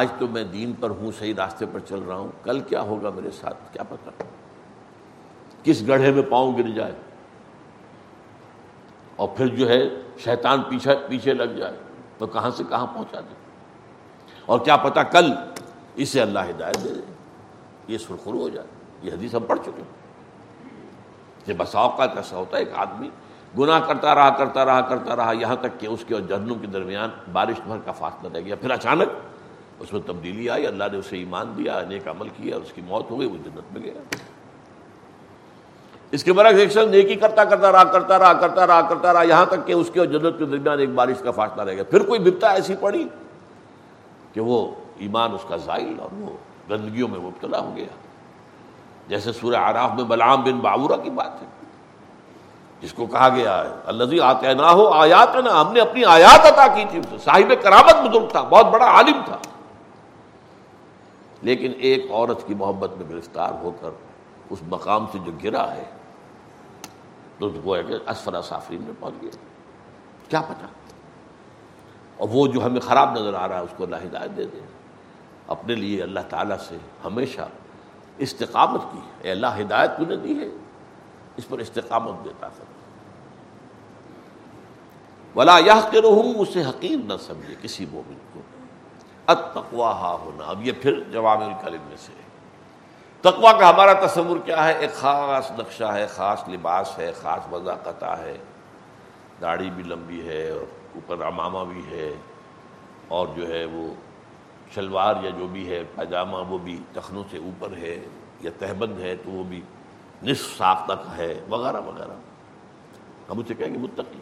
آج تو میں دین پر ہوں، صحیح راستے پر چل رہا ہوں، کل کیا ہوگا میرے ساتھ، کیا پتہ کس گڑھے میں پاؤں گر جائے، اور پھر جو ہے شیطان پیچھے پیچھے لگ جائے تو کہاں سے کہاں پہنچا دے، اور کیا پتہ کل اسے اللہ ہدایت دے دے، یہ سرخرو ہو جائے۔ یہ حدیث ہم پڑھ چکے ہیں کہ بسا اوقات ایسا ہوتا ہے، ایک آدمی گناہ کرتا رہا کرتا رہا کرتا رہا یہاں تک کہ اس کے اور جہنم کے درمیان بارش بھر کا فاصلہ رہ گیا، پھر اچانک اس میں تبدیلی آئی، اللہ نے اسے ایمان دیا، نیک عمل کیا، اس کی موت ہو گئی، وہ جنت میں گیا۔ اس کے برعکس ایک شخص نیکی کرتا کرتا رہا کرتا رہا کرتا رہا کرتا رہا یہاں تک کہ اس کے اور جنت کے درمیان ایک بارش کا فاصلہ رہ گیا، پھر کوئی بپتا ایسی پڑی کہ وہ ایمان اس کا زائل اور وہ گندگیوں میں مبتلا ہو گیا، جیسے سورہ اعراف میں بلعام بن بعورہ کی بات ہے، جس کو کہا گیا ہے الذی آتیناہ آیاتنا، ہم نے اپنی آیات عطا کی تھی، صاحب کرامت بزرگ تھا، بہت بڑا عالم تھا، لیکن ایک عورت کی محبت میں گرفتار ہو کر اس مقام سے جو گرا ہے تو گویا کہ اسفل سافلین میں پہنچ گیا، کیا پتہ، اور وہ جو ہمیں خراب نظر آ رہا ہے اس کو اللہ ہدایت دے دے۔ اپنے لیے اللہ تعالیٰ سے ہمیشہ استقامت کی ہے، اے اللہ ہدایت تُو نے دی ہے، اس پر استقامت دیتا ہے۔ وَلَا يَحْقِرُهُ، اسے حقیر نہ سمجھے کسی مومن کو۔ التقویٰ ہا ہونا، اب یہ پھر جوامع الکلم میں سے ہے۔ تقویٰ کا ہمارا تصور کیا ہے، ایک خاص نقشہ ہے، خاص لباس ہے، خاص وضاقتہ ہے، داڑھی بھی لمبی ہے اور اوپر عمامہ بھی ہے اور جو ہے وہ شلوار یا جو بھی ہے پائجامہ وہ بھی تخنوں سے اوپر ہے یا تہبند ہے تو وہ بھی نصف ساق تک ہے وغیرہ وغیرہ. ہم اسے کہیں گے متقی.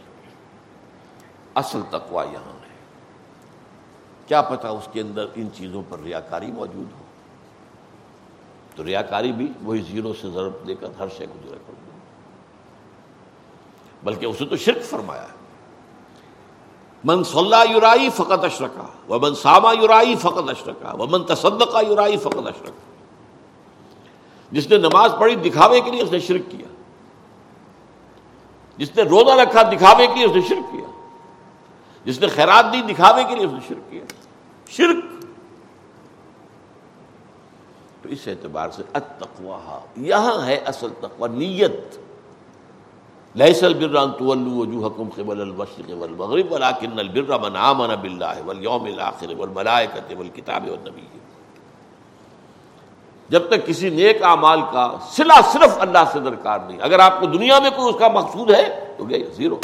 اصل تقویٰ یہاں ہے. کیا پتہ اس کے اندر ان چیزوں پر ریاکاری موجود ہو. تو ریاکاری بھی وہی زیرو سے ضرب دے کر ہر شے کو جرا کر دو. بلکہ اسے تو شرک فرمایا ہے. من صلی یرائی فقط اشرکا ومن ساما یرائی فقط اشرکا ومن تصدقا یرائی فقط اشرکا. جس نے نماز پڑھی دکھاوے کے لیے اس نے شرک کیا. جس نے روزہ رکھا دکھاوے کے لیے اس نے شرک کیا. جس نے خیرات دی دکھاوے کے لیے اس نے شرک کیا. شرک. تو اس اعتبار سے التقوی یہاں ہے. اصل تقوی نیت. لیس البر ان تولوا وجوہکم قبل المشرق والمغرب ولکن البر من آمن باللہ والیوم الاخر والملائکۃ والکتاب والنبیین. جب تک کسی نیک اعمال کا صلہ صرف اللہ سے درکار نہیں. اگر آپ کو دنیا میں کوئی اس کا مقصود ہے تو گیا زیرو.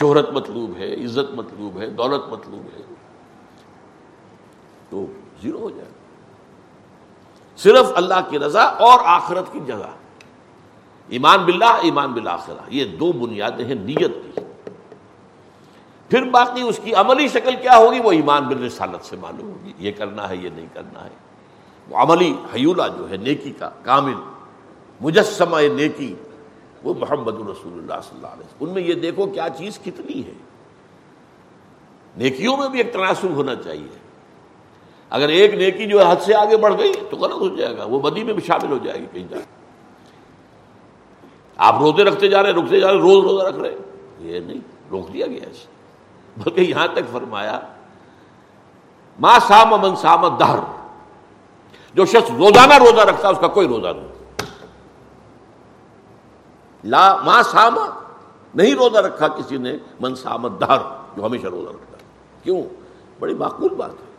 شہرت مطلوب ہے, عزت مطلوب ہے, دولت مطلوب ہے تو زیرو ہو جائے. صرف اللہ کی رضا اور آخرت کی جزا. ایمان باللہ, ایمان بالآخرہ, یہ دو بنیادیں ہیں نیت کی. پھر باقی اس کی عملی شکل کیا ہوگی وہ ایمان بالرسالت سے معلوم ہوگی. یہ کرنا ہے, یہ نہیں کرنا ہے. وہ عملی حیولہ جو ہے نیکی کا کامل مجسمہ نیکی وہ محمد رسول اللہ صلی اللہ علیہ وسلم. ان میں یہ دیکھو کیا چیز کتنی ہے. نیکیوں میں بھی ایک تناسب ہونا چاہیے. اگر ایک نیکی جو ہے حد سے آگے بڑھ گئی تو غلط ہو جائے گا, وہ بدی میں بھی شامل ہو جائے گی. کہیں جائے آپ روزے رکھتے جا رہے ہیں, رکتے جا رہے, روز روزہ رکھ رہے ہیں. یہ نہیں روک دیا گیا اسے. بلکہ یہاں تک فرمایا ما سام من سام الدہر, جو شخص روزانہ روزہ رکھتا اس کا کوئی روزہ نہیں. لا ما سام, نہیں روزہ رکھا کسی نے, من سام الدہر, جو ہمیشہ روزہ رکھتا. کیوں؟ بڑی معقول بات ہے.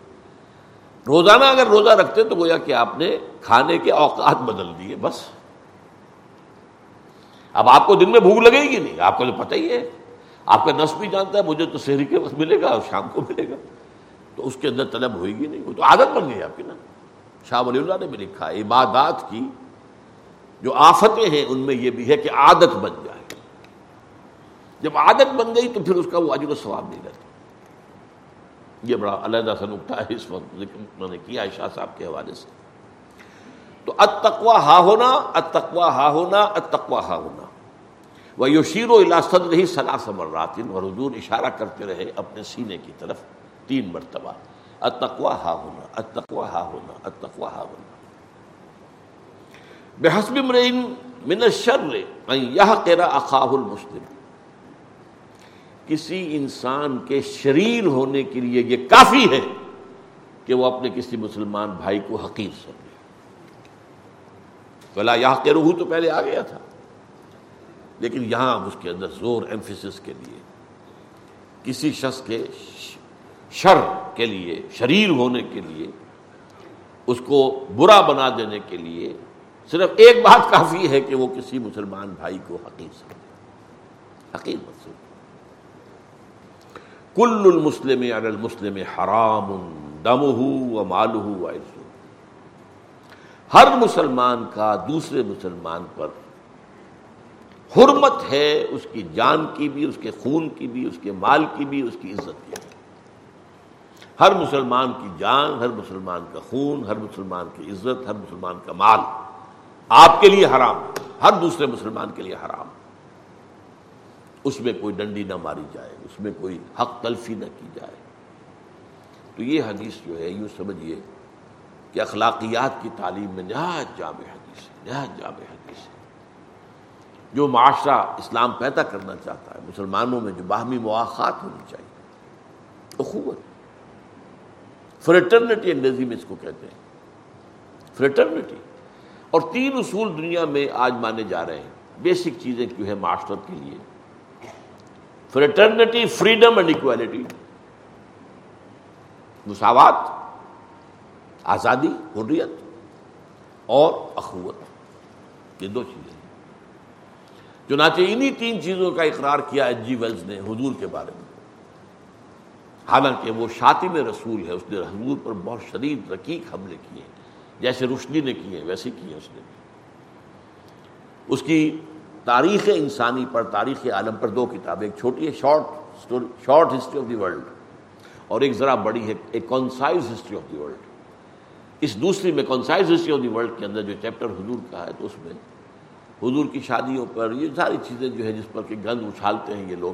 روزانہ اگر روزہ رکھتے تو گویا کہ آپ نے کھانے کے اوقات بدل دیے. بس اب آپ کو دن میں بھوک لگے گی نہیں. آپ کو تو پتہ ہی ہے, آپ کا نفس بھی جانتا ہے مجھے تو سحری کے وقت ملے گا اور شام کو ملے گا. تو اس کے اندر طلب ہوئے گی نہیں, وہ تو عادت بن گئی آپ کی نا. شاہ ولی اللہ نے بھی لکھا ہے عبادات کی جو آفتیں ہیں ان میں یہ بھی ہے کہ عادت بن جائے. جب عادت بن گئی تو پھر اس کا وہ اجر و ثواب نہیں رہتا. یہ بڑا علیحدہ سا نقطہ ہے, اس وقت ذکر میں نے کیا شاہ صاحب کے حوالے سے. تو التقوی ہا ہونا, التقوی ہا ہونا, التقوی ہا ہونا. وَيُشِيرُ إِلَىٰ صَدْرِهِ ثَلَاثَ مَرَّاتٍ, اور حضور اشارہ کرتے رہے اپنے سینے کی طرف تین مرتبہ. التقویٰ ہا ہونا, التقویٰ ہا ہونا, التقویٰ ہا ہونا. بحسب امرئ من الشر أن يحقر أخاه المسلم, کسی انسان کے شریر ہونے کے لیے یہ کافی ہے کہ وہ اپنے کسی مسلمان بھائی کو حقیر سمجھے. وَلَا يَحْقِرُهُ تو پہلے آ گیا تھا, لیکن یہاں اس کے اندر زور ایمفیسس کے لیے کسی شخص کے شر کے لیے, شریر ہونے کے لیے, اس کو برا بنا دینے کے لیے صرف ایک بات کافی ہے کہ وہ کسی مسلمان بھائی کو حقیر سمجھے. حقیر مقصود کل المسلم علی المسلم حرام دمہ ومالہ وعرضہ, ہر مسلمان کا دوسرے مسلمان پر حرمت ہے, اس کی جان کی بھی, اس کے خون کی بھی, اس کے مال کی بھی, اس کی عزت کی بھی. ہر مسلمان کی جان, ہر مسلمان کا خون, ہر مسلمان کی عزت, ہر مسلمان کا مال آپ کے لیے حرام, ہر دوسرے مسلمان کے لیے حرام. اس میں کوئی ڈنڈی نہ ماری جائے, اس میں کوئی حق تلفی نہ کی جائے. تو یہ حدیث جو ہے یوں سمجھیے کہ اخلاقیات کی تعلیم میں نہایت جامع حدیث ہے, نہایت جامع حدیث ہے. جو معاشرہ اسلام پیدا کرنا چاہتا ہے مسلمانوں میں, جو باہمی مواخات ہونی چاہیے, اخوت, فریٹرنٹی انگریزی میں اس کو کہتے ہیں, فریٹرنٹی. اور تین اصول دنیا میں آج مانے جا رہے ہیں بیسک چیزیں جو ہے معاشرت کے لیے. فریٹرنٹی, فریڈم اینڈ ایکویلٹی, مساوات, آزادی, حریت, اور اخوت. یہ دو چیزیں. چنانچہ انہی تین چیزوں کا اقرار کیا ایچ جی ویلز نے حضور کے بارے میں، حالانکہ وہ شاطم رسول ہے، اس نے حضور پر بہت شدید رقیق حملے کیے ہیں، جیسے رشدی نے کیے ویسے کیے اس نے۔ اس کی تاریخ انسانی پر، تاریخ عالم پر دو کتابیں، ایک چھوٹی ہے short short history of the world, اور ایک ذرا بڑی ہے ایک concise history of the world. اس دوسری میں concise history of the world کے اندر جو چیپٹر حضور کا ہے، تو اس میں حضور کی شادیوں پر یہ ساری چیزیں جو ہے جس پر کہ گند اچھالتے ہیں یہ لوگ۔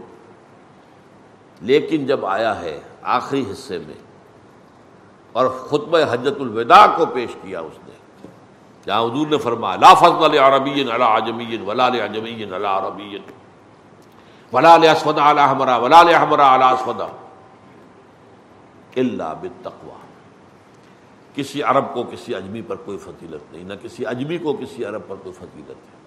لیکن جب آیا ہے آخری حصے میں اور خطبہ حجۃ الوداع کو پیش کیا اس نے، جہاں حضور نے فرمایا لا فضل لعربی علی عجمی ولا لعجمی علی عربی ولا لاسود علی احمر ولا لاحمر علی اسود الا بالتقوی، کسی عرب کو کسی اجمی پر کوئی فضیلت نہیں، نہ کسی اجمی کو کسی عرب پر کوئی فضیلت ہے،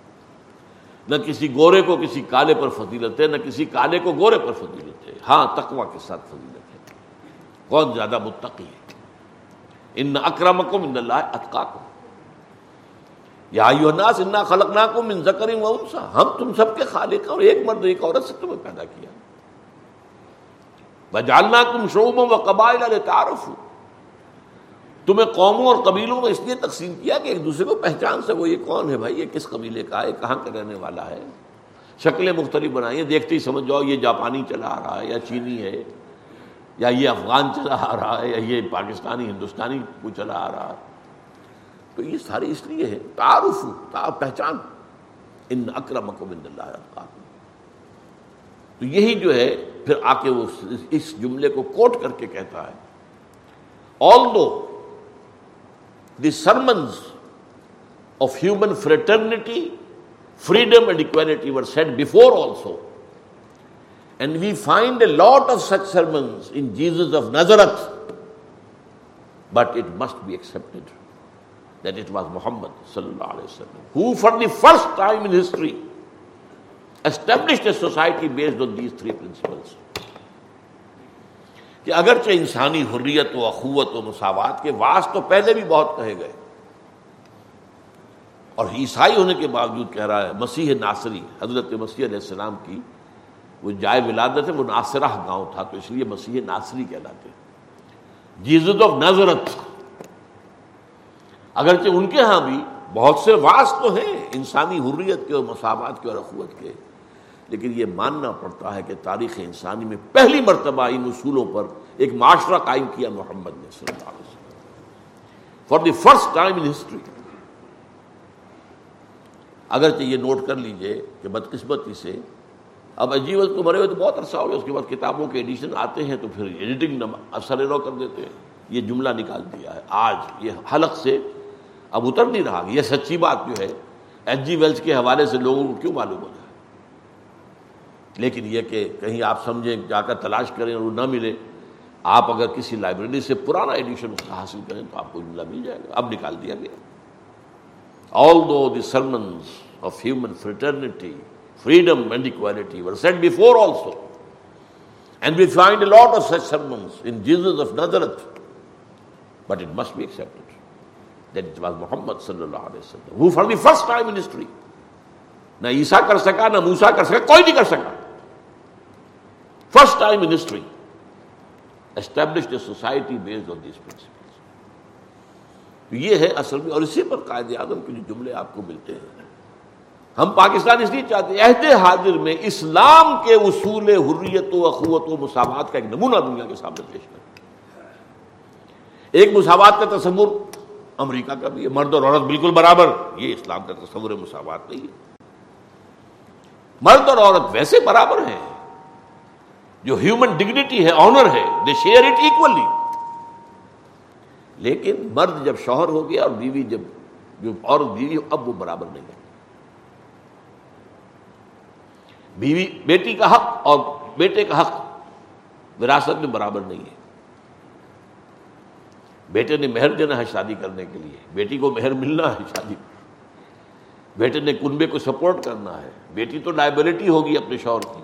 نہ کسی گورے کو کسی کالے پر فضیلت ہے، نہ کسی کالے کو گورے پر فضیلت ہے، ہاں تقویٰ کے ساتھ فضیلت ہے، کون زیادہ متقی ہے۔ ان اکرمکم عند اللہ اتقاکم یا ایھا الناس انا خلقناکم من ذکر و انثیٰ، ہم تم سب کے خالق اور ایک مرد ایک عورت سے تمہیں پیدا کیا، وجعلناکم شعوبا وقبائل لتعارفوا، تمہیں قوموں اور قبیلوں میں اس لیے تقسیم کیا کہ ایک دوسرے کو پہچان سے، وہ یہ کون ہے بھائی، یہ کس قبیلے کا ہے، کہاں کا رہنے والا ہے، شکلیں مختلف بنائی ہیں، دیکھتے ہی سمجھ جاؤ یہ جاپانی چلا آ رہا ہے یا چینی ہے، یا یہ افغان چلا آ رہا ہے، یا یہ پاکستانی ہندوستانی کو چلا آ رہا ہے۔ تو یہ ساری اس لیے ہے تعارف، پہچان، ان اکرمکم عند اللہ اتقاکم۔ تو یہی جو ہے پھر آ کے وہ اس جملے کو کوٹ کر کے کہتا ہے although the sermons of human fraternity, freedom and equality were said before also. And we find a lot of such sermons in Jesus of Nazareth. But it must be accepted that it was Muhammad sallallahu alaihi wasallam who for the first time in history established a society based on these three principles. کہ اگرچہ انسانی حریت و اخوت و مساوات کے واس تو پہلے بھی بہت کہے گئے، اور عیسائی ہونے کے باوجود کہہ رہا ہے مسیح ناصری، حضرت مسیح علیہ السلام کی وہ جائے ولادت ہے وہ ناصرہ گاؤں تھا، تو اس لیے مسیح ناصری کہلاتے ہیں، جیزس آف نظرت۔ اگرچہ ان کے ہاں بھی بہت سے واس تو ہیں انسانی حریت کے اور مساوات کے اور اخوت کے، لیکن یہ ماننا پڑتا ہے کہ تاریخ انسانی میں پہلی مرتبہ ان اصولوں پر ایک معاشرہ قائم کیا محمد نے صلی اللہ علیہ وسلم for the first time in history. اگرچہ یہ نوٹ کر لیجئے کہ بدقسمتی سے اب اجیوز کو مرے ہوئے تو بہت عرصہ ہو گیا، اس کے بعد کتابوں کے ایڈیشن آتے ہیں تو پھر ایڈیٹنگ اثر رو کر دیتے ہیں، یہ جملہ نکال دیا ہے آج، یہ حلق سے اب اتر نہیں رہا۔ یہ سچی بات جو ہے ایچ جی ویلز کے حوالے سے لوگوں کو کیوں معلوم ہو جائے، لیکن یہ کہ کہیں آپ سمجھیں جا کر تلاش کریں اور وہ نہ ملے، آپ اگر کسی لائبریری سے پرانا ایڈیشن اس کا حاصل کریں تو آپ کو جملہ مل جائے گا، اب نکال دیا گیا۔ Although the sermons of human fraternity, freedom and equality were said before also, and we find a lot of such sermons in Jesus of Nazareth, but it must be accepted that it was Muhammad sallallahu alaihi wasallam who for the first time in history، نہ عیسیٰ کر سکا نہ موسیٰ کر سکا، کوئی نہیں کر سکا، first time in history established a society based on these principles. تو یہ ہے اصل میں، اور اسی پر قائد اعظم کے جو جملے آپ کو ملتے ہیں، ہم پاکستان اس لیے چاہتے ہیں عہد حاضر میں اسلام کے اصول حریت و اخوت و مساوات کا ایک نمونہ دنیا کے سامنے پیش کریں۔ ایک مساوات کا تصور امریکہ کا بھی ہے، مرد اور عورت بالکل برابر، یہ اسلام کا تصور مساوات نہیں ہے، مرد اور عورت ویسے برابر ہیں، جو ہیومن ڈگنیٹی ہے آنر ہے دے شیئر اٹ ایکولی۔ لیکن مرد جب شوہر ہو گیا اور بیوی جب جو عورت بیوی اب وہ برابر نہیں ہے، بیوی بیٹی کا حق اور بیٹے کا حق وراثت میں برابر نہیں ہے، بیٹے نے مہر دینا ہے شادی کرنے کے لیے، بیٹی کو مہر ملنا ہے شادی، بیٹے نے کنبے کو سپورٹ کرنا ہے، بیٹی تو لائبلٹی ہوگی اپنے شوہر کی۔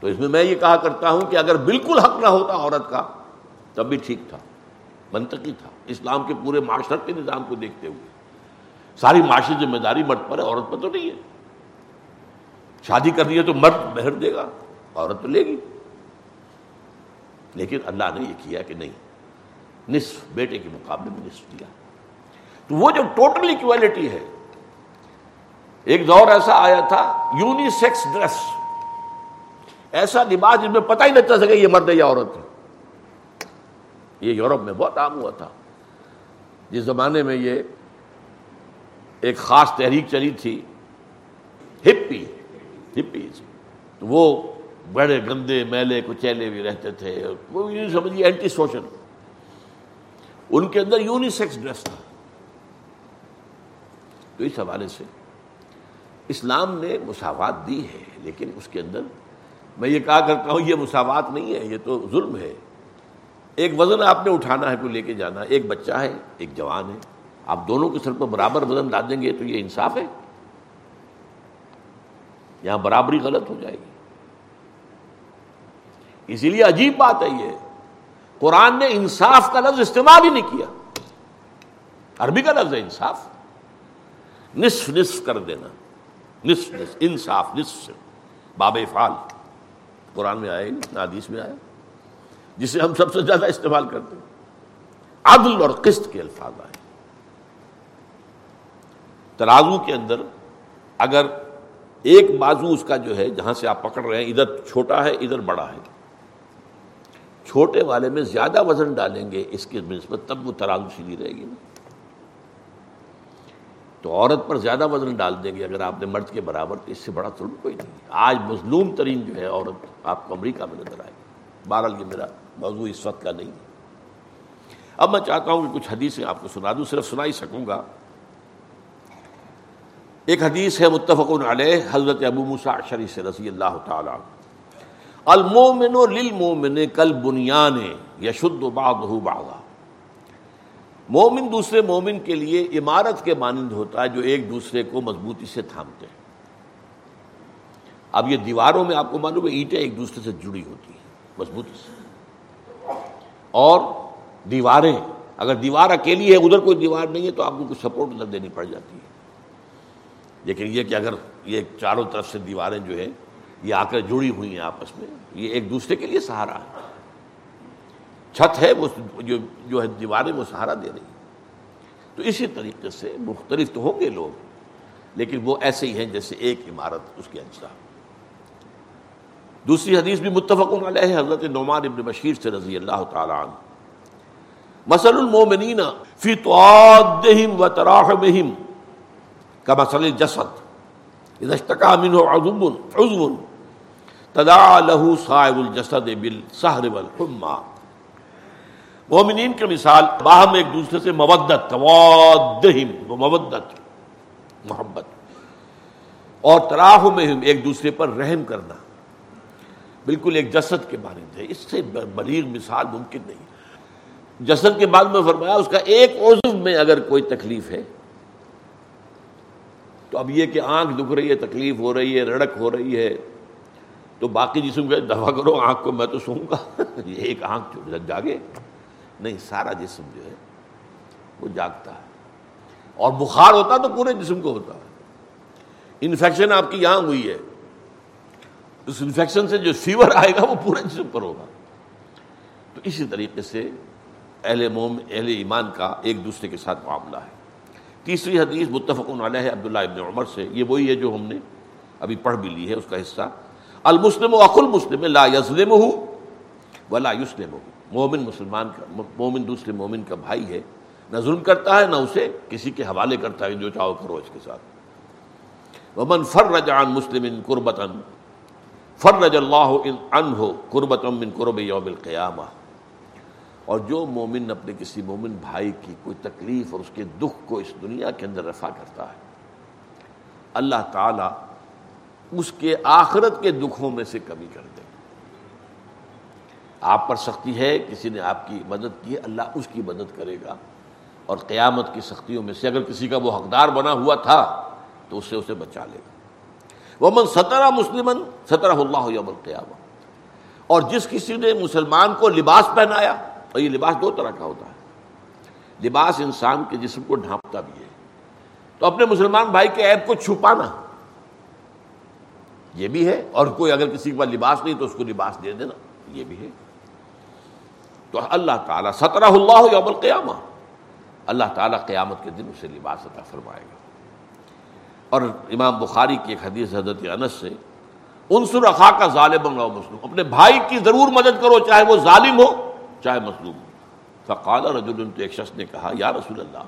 تو اس میں میں یہ کہا کرتا ہوں کہ اگر بالکل حق نہ ہوتا عورت کا تب بھی ٹھیک تھا، منطقی تھا، اسلام کے پورے معاشرتی نظام کو دیکھتے ہوئے، ساری معاشی ذمہ داری مرد پر ہے، عورت پر تو نہیں ہے۔ شادی کر رہی ہے تو مرد مہر دے گا، عورت تو لے گی. لیکن اللہ نے یہ کیا کہ نہیں، نصف بیٹے کے مقابلے میں نصف دیا. تو وہ جو ٹوٹل اکویلٹی ہے، ایک دور ایسا آیا تھا یونی سیکس ڈریس، ایسا لباس جس میں پتہ ہی نہیں چل سکے یہ مرد ہے یا عورت ہے. یہ یورپ میں بہت عام ہوا تھا. جس زمانے میں یہ ایک خاص تحریک چلی تھی ہپی ہپیز، تو وہ بڑے گندے میلے کچیلے بھی رہتے تھے، وہ یوں سمجھیے اینٹی سوشل. ان کے اندر یونی سیکس ڈریس تھا. تو اس حوالے سے اسلام نے مساوات دی ہے، لیکن اس کے اندر میں یہ کہا کرتا ہوں یہ مساوات نہیں ہے، یہ تو ظلم ہے. ایک وزن آپ نے اٹھانا ہے، کوئی لے کے جانا ہے، ایک بچہ ہے ایک جوان ہے، آپ دونوں کے سر پر برابر وزن ڈال دیں گے تو یہ انصاف ہے؟ یہاں برابری غلط ہو جائے گی. اسی لیے عجیب بات ہے، یہ قرآن نے انصاف کا لفظ استعمال ہی نہیں کیا. عربی کا لفظ ہے انصاف، نصف نصف کر دینا، نصف نصف انصاف، نصف سے باب افعال قرآن میں آئے نہ حدیث میں آیا، جسے ہم سب سے زیادہ استعمال کرتے ہیں. عدل اور قسط کے الفاظ آئے. ترازو کے اندر اگر ایک بازو اس کا جو ہے جہاں سے آپ پکڑ رہے ہیں ادھر چھوٹا ہے ادھر بڑا ہے، چھوٹے والے میں زیادہ وزن ڈالیں گے اس کی نسبت، تب وہ ترازو سیدھی رہے گی نا. تو عورت پر زیادہ وزن ڈال دیں گے اگر آپ نے مرد کے برابر، تو اس سے بڑا ظلم کوئی نہیں. آج مظلوم ترین جو ہے عورت آپ کو امریکہ میں نظر آئے گی. بہرحال یہ میرا موضوع اس وقت کا نہیں ہے. اب میں چاہتا ہوں کہ کچھ حدیثیں آپ کو سنا دوں، صرف سنا ہی سکوں گا. ایک حدیث ہے متفق علیہ، حضرت ابو موسیٰ اشعری سے رضی اللہ تعالیٰ عنہ، المومن للمومن کالبنیان یشد بعضہ بعضا. مومن دوسرے مومن کے لیے عمارت کے مانند ہوتا ہے جو ایک دوسرے کو مضبوطی سے تھامتے ہیں. اب یہ دیواروں میں آپ کو معلوم ہے اینٹیں ایک دوسرے سے جڑی ہوتی ہیں مضبوطی سے، اور دیواریں، اگر دیوار اکیلی ہے ادھر کوئی دیوار نہیں ہے تو آپ کو کچھ سپورٹ نہ دینی پڑ جاتی ہے. لیکن یہ کہ اگر یہ چاروں طرف سے دیواریں جو ہیں یہ آ کر جڑی ہوئی ہیں آپس میں، یہ ایک دوسرے کے لیے سہارا ہے. چھت ہے وہ جو جو ہے دیواریں وہ سہارا دے رہی ہیں. تو اسی طریقے سے مختلف تو ہوں گے لوگ، لیکن وہ ایسے ہی ہیں جیسے ایک عمارت اس کے اجزاء. دوسری حدیث بھی متفق علیہ، حضرت نعمان ابن بشیر سے رضی اللہ تعالیٰ عنہ، مثل المومنین فی تعادہم و تراحمہم کمثل الجسد اذا اشتکا منہ عضو عضو تداعی لہ سائر الجسد بالسہر والحمى. مومنین کے مثال باہم ایک دوسرے سے مودت، توادہم مودت محبت، اور تراحمہم ایک دوسرے پر رحم کرنا، بالکل ایک جسد کے مانند ہے. اس سے بلیغ مثال ممکن نہیں. جسد کے بعد میں فرمایا اس کا ایک عضو میں اگر کوئی تکلیف ہے تو اب یہ کہ آنکھ دکھ رہی ہے، تکلیف ہو رہی ہے، رڑک ہو رہی ہے، تو باقی جسم کا دفاع کرو، آنکھ کو میں تو سوں گا یہ ایک آنکھ جو لگ جاگے نہیں، سارا جسم جو ہے وہ جاگتا ہے. اور بخار ہوتا تو پورے جسم کو ہوتا ہے. انفیکشن آپ کی یہاں ہوئی ہے، اس انفیکشن سے جو فیور آئے گا وہ پورے جسم پر ہوگا. تو اسی طریقے سے اہل مومن اہل ایمان کا ایک دوسرے کے ساتھ معاملہ ہے. تیسری حدیث متفق علیہ، عبداللہ ابن عمر سے، یہ وہی ہے جو ہم نے ابھی پڑھ بھی لی ہے اس کا حصہ، المسلم اخو المسلم لا یظلمہ ولا یسلمہ. مومن مسلمان کا، مومن دوسرے مومن کا بھائی ہے، نہ ظلم کرتا ہے نہ اسے کسی کے حوالے کرتا ہے، جو چاہو کرو اس کے ساتھ. ومن فرج عن مسلم کربتا فرج اللہ عنہ کربتا من کرب یوم القیامہ. اور جو مومن اپنے کسی مومن بھائی کی کوئی تکلیف اور اس کے دکھ کو اس دنیا کے اندر رفع کرتا ہے، اللہ تعالیٰ اس کے آخرت کے دکھوں میں سے کمی کر دے. آپ پر سختی ہے، کسی نے آپ کی مدد کی ہے، اللہ اس کی مدد کرے گا. اور قیامت کی سختیوں میں سے اگر کسی کا وہ حقدار بنا ہوا تھا تو اس سے اسے بچا لے گا. وَمَنْ سَتَرَ مُسْلِمًا سَتَرَهُ اللَّهُ يَوْمَ الْقِيَامَةِ. اور جس کسی نے مسلمان کو لباس پہنایا، اور یہ لباس دو طرح کا ہوتا ہے، لباس انسان کے جسم کو ڈھانپتا بھی ہے، تو اپنے مسلمان بھائی کے عیب کو چھپانا، یہ بھی ہے, اور کوئی اگر کسی کے پاس لباس نہیں تو اس کو لباس دے دینا, یہ بھی ہے. تو اللہ تعالیٰ سترہ اللہ یوم القیامہ, اللہ تعالیٰ قیامت کے دن اسے لباس عطا فرمائے گا. اور امام بخاری کی ایک حدیث حضرت انس سے, انصر اخاک ظالما او مظلوما, اپنے بھائی کی ضرور مدد کرو چاہے وہ ظالم ہو چاہے مظلوم ہو. فقال رجل, تو ایک شخص نے کہا, یا رسول اللہ,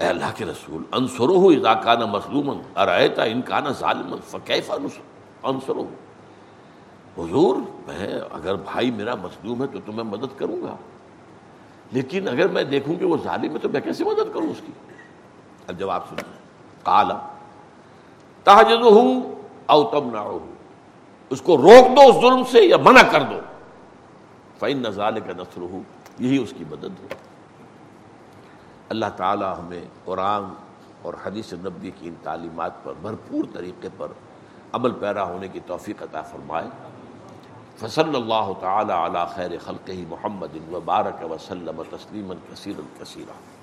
اے اللہ کے رسول, انصرہ اذا کان مظلوما ارایت ان کان ظالما فکیف انصرہ, حضور میں اگر بھائی میرا مظلوم ہے تو تمہیں مدد کروں گا, لیکن اگر میں دیکھوں کہ وہ ظالم ہے تو میں کیسے مدد کروں اس کی. اب جواب سنیں. قال تحجزہ او تمنعہ, اس کو روک دو اس ظلم سے یا منع کر دو. فإن ذلک نصرہ, یہی اس کی مدد ہے. اللہ تعالیٰ ہمیں قرآن اور حدیث نبوی کی ان تعلیمات پر بھرپور طریقے پر عمل پیرا ہونے کی توفیق عطا فرمائے. فصلی اللہ تعالیٰ علی خیر خلقہ محمد وبارک وسلم تسلیما کثیرا کثیرا.